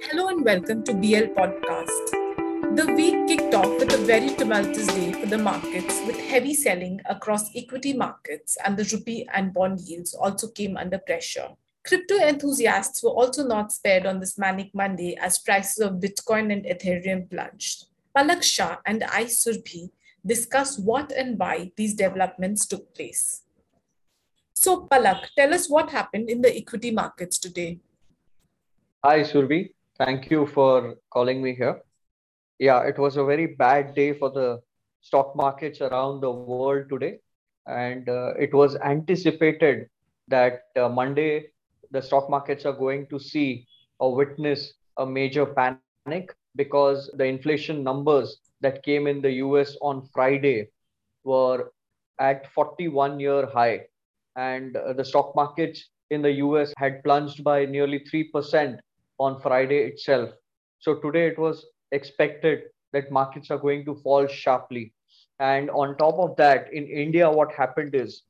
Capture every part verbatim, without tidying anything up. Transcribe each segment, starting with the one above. Hello and welcome to B L Podcast. The week kicked off with a very tumultuous day for the markets, with heavy selling across equity markets, and the rupee and bond yields also came under pressure. Crypto enthusiasts were also not spared on this manic Monday as prices of Bitcoin and Ethereum plunged. Palak Shah and I, Surbhi, discuss what and why these developments took place. So Palak, tell us what happened in the equity markets today. Hi Surbhi, thank you for calling me here. Yeah, it was a very bad day for the stock markets around the world today. And uh, it was anticipated that uh, Monday, the stock markets are going to see or witness a major panic because the inflation numbers that came in the U S on Friday were at forty-one year high. And uh, the stock markets in the U S had plunged by nearly three percent on Friday itself. So today it was expected that markets are going to fall sharply. And on top of that, in India, what happened is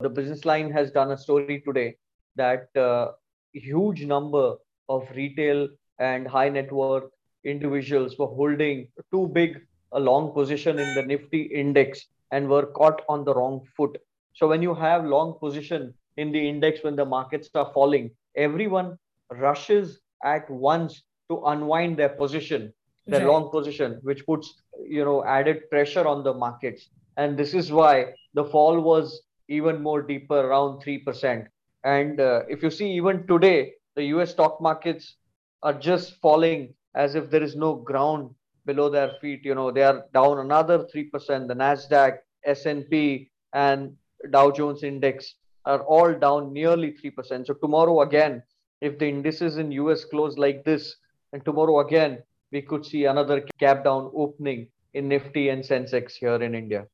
the Business Line has done a story today that a uh, huge number of retail and high net worth individuals were holding too big a long position in the Nifty index and were caught on the wrong foot. So when you have long position in the index, when the markets are falling, everyone rushes at once to unwind their position, their right. long position, which puts, you know, added pressure on the markets. And this is why the fall was even more deeper, around three percent. And uh, if you see, even today, the U S stock markets are just falling as if there is no ground below their feet. You know, they are down another three percent. The NASDAQ, S and P and Dow Jones index are all down nearly three percent. So tomorrow again, if the indices in U S close like this, and tomorrow again, we could see another cap down opening in Nifty and Sensex here in India.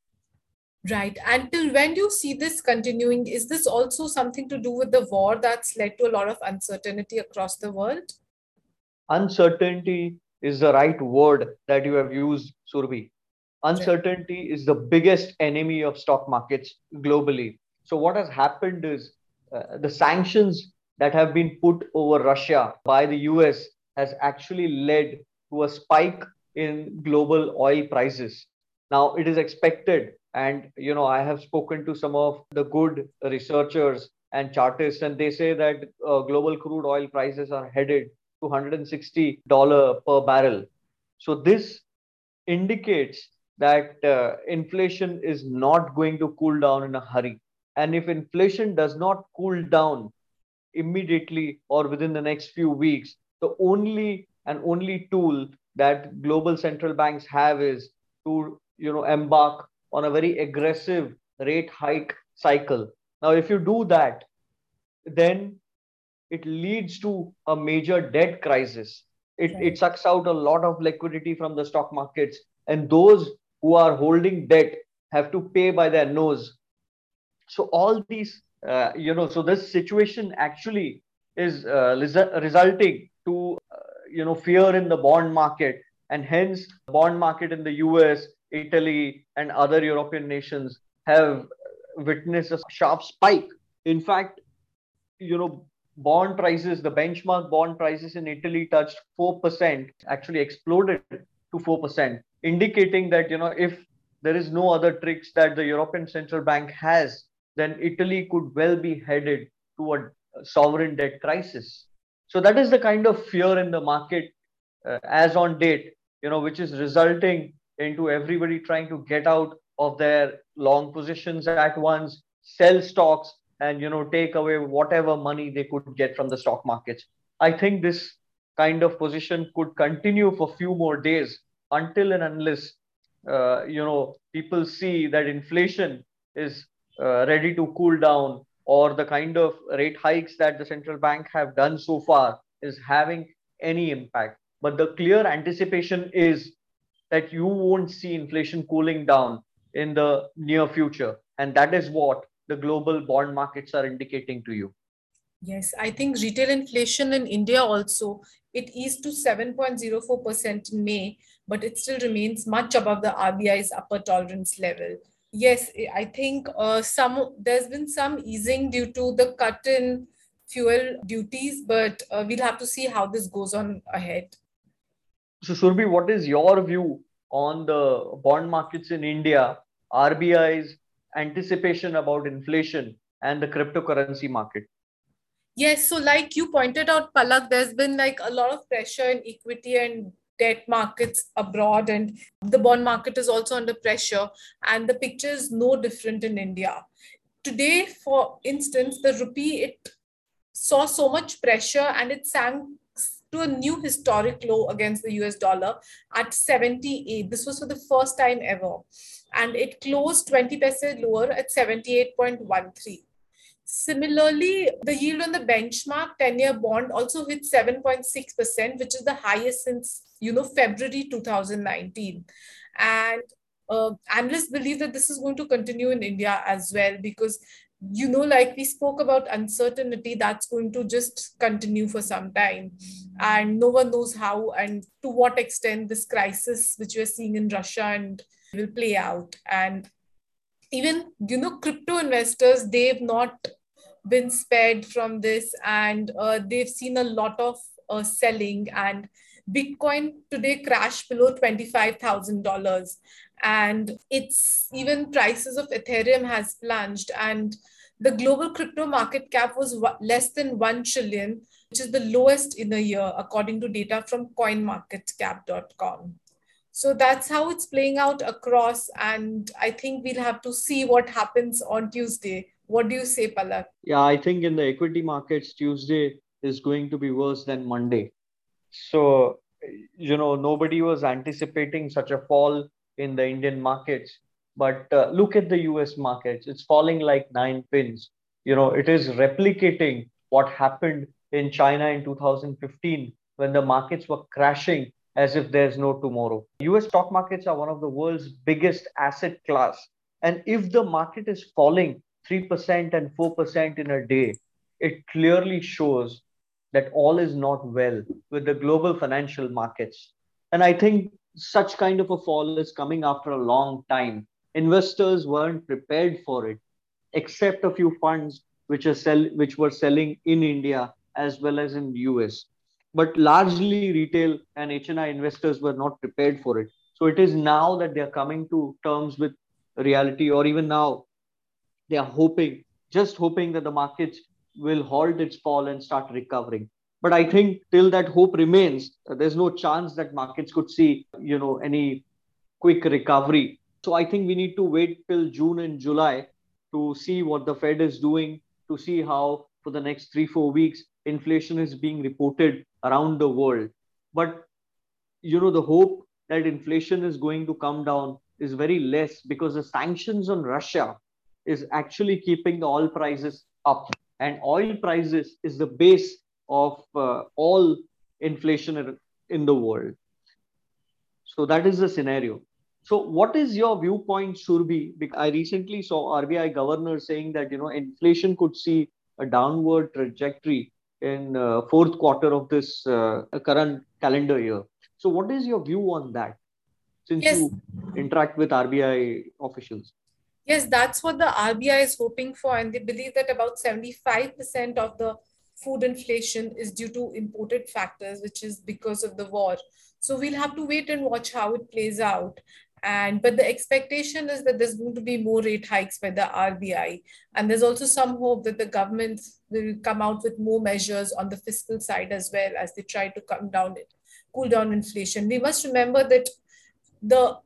Right. Until when do you see this continuing? Is this also something to do with the war that's led to a lot of uncertainty across the world? Uncertainty is the right word that you have used, Surbhi. Uncertainty is the biggest enemy of stock markets globally. So what has happened is uh, the sanctions that have been put over Russia by the U S has actually led to a spike in global oil prices. Now it is expected, and you know, I have spoken to some of the good researchers and chartists, and they say that uh, global crude oil prices are headed to one hundred sixty dollars per barrel. So this indicates that uh, inflation is not going to cool down in a hurry. And if inflation does not cool down immediately or within the next few weeks, the only and only tool that global central banks have is to, you know, embark on a very aggressive rate hike cycle. Now, if you do that, then it leads to a major debt crisis. It, right. it sucks out a lot of liquidity from the stock markets, and those who are holding debt have to pay by their nose. So all these, uh, you know, so this situation actually is uh, resu- resulting to, uh, you know, fear in the bond market, and hence the bond market in the U S, Italy and other European nations have witnessed a sharp spike. In fact, you know, bond prices, the benchmark bond prices in Italy touched four percent, actually exploded to four percent, indicating that, you know, if there is no other tricks that the European Central Bank has, then Italy could well be headed to a sovereign debt crisis. So that is the kind of fear in the market uh, as on date, you know, which is resulting into everybody trying to get out of their long positions at once, sell stocks, and, you know, take away whatever money they could get from the stock markets. I think this kind of position could continue for a few more days until and unless Uh, you know, people see that inflation is uh, ready to cool down, or the kind of rate hikes that the central bank have done so far is having any impact. But the clear anticipation is that you won't see inflation cooling down in the near future. And that is what the global bond markets are indicating to you. Yes, I think retail inflation in India also, it eased to seven point zero four percent in May, but it still remains much above the R B I's upper tolerance level. Yes, I think uh, some there's been some easing due to the cut in fuel duties, but uh, we'll have to see how this goes on ahead. So Surbhi, what is your view on the bond markets in India, R B I's anticipation about inflation and the cryptocurrency market? Yes, so like you pointed out, Palak, there's been like a lot of pressure in equity and debt markets abroad, and the bond market is also under pressure, and the picture is no different in India. Today, for instance, the rupee, it saw so much pressure and it sank to a new historic low against the U S dollar at seventy-eight. This was for the first time ever. And it closed twenty paise lower at seventy-eight point one three. Similarly, the yield on the benchmark ten-year bond also hit seven point six percent, which is the highest since, you know, February two thousand nineteen. And uh, analysts believe that this is going to continue in India as well, because, you know, like we spoke about uncertainty, that's going to just continue for some time. And no one knows how and to what extent this crisis, which we're seeing in Russia, and will play out. And even, you know, crypto investors, they've not been spared from this, and uh, they've seen a lot of uh, selling, and Bitcoin today crashed below twenty-five thousand dollars, and it's even prices of Ethereum has plunged, and the global crypto market cap was w- less than one trillion, which is the lowest in a year, according to data from coin market cap dot com. So that's how it's playing out across, and I think we'll have to see what happens on Tuesday. What do you say, Palak? Yeah, I think in the equity markets, Tuesday is going to be worse than Monday. So, you know, nobody was anticipating such a fall in the Indian markets. But uh, look at the U S markets. It's falling like nine pins. You know, it is replicating what happened in China in two thousand fifteen when the markets were crashing as if there's no tomorrow. U S stock markets are one of the world's biggest asset class. And if the market is falling three percent and four percent in a day, it clearly shows that all is not well with the global financial markets. And I think such kind of a fall is coming after a long time. Investors weren't prepared for it, except a few funds which are sell- which were selling in India as well as in the U S. But largely retail and H and I investors were not prepared for it. So it is now that they are coming to terms with reality, or even now they are hoping, just hoping that the markets will halt its fall and start recovering. But I think till that hope remains, there's no chance that markets could see, you know, any quick recovery. So I think we need to wait till June and July to see what the Fed is doing, to see how for the next three, four weeks, inflation is being reported around the world. But, you know, the hope that inflation is going to come down is very less, because the sanctions on Russia is actually keeping the oil prices up. And oil prices is the base of uh, all inflation in the world. So that is the scenario. So what is your viewpoint, Surbhi? Because I recently saw R B I governor saying that, you know, inflation could see a downward trajectory in uh, fourth quarter of this uh, current calendar year. So what is your view on that, since yes. you interact with R B I officials? Yes, that's what the R B I is hoping for. And they believe that about seventy-five percent of the food inflation is due to imported factors, which is because of the war. So we'll have to wait and watch how it plays out. And but the expectation is that there's going to be more rate hikes by the R B I. And there's also some hope that the government will come out with more measures on the fiscal side as well, as they try to come down, cool down inflation. We must remember that the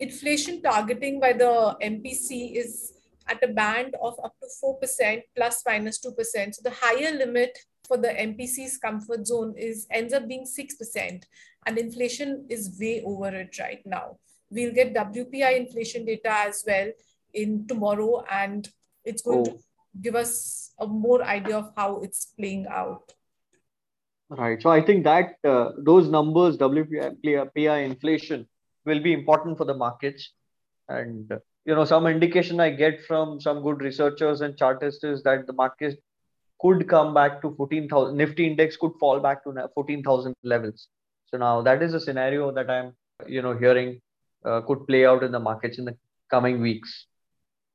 inflation targeting by the M P C is at a band of up to four percent plus minus two percent. So the higher limit for the M P C's comfort zone is ends up being six percent, and inflation is way over it right now. We'll get W P I inflation data as well in tomorrow, and it's going oh. to give us a more idea of how it's playing out. Right. So I think that uh, those numbers, W P I inflation, will be important for the markets. And, you know, some indication I get from some good researchers and chartists is that the markets could come back to fourteen thousand, Nifty index could fall back to fourteen thousand levels. So now that is a scenario that I'm, you know, hearing uh, could play out in the markets in the coming weeks.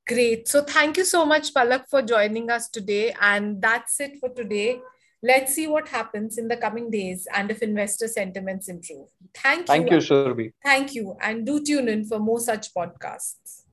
Great. So thank you so much, Palak, for joining us today. And that's it for today. Let's see what happens in the coming days and if investor sentiments improve. Thank you. Thank you, Surbhi. Thank you. And do tune in for more such podcasts.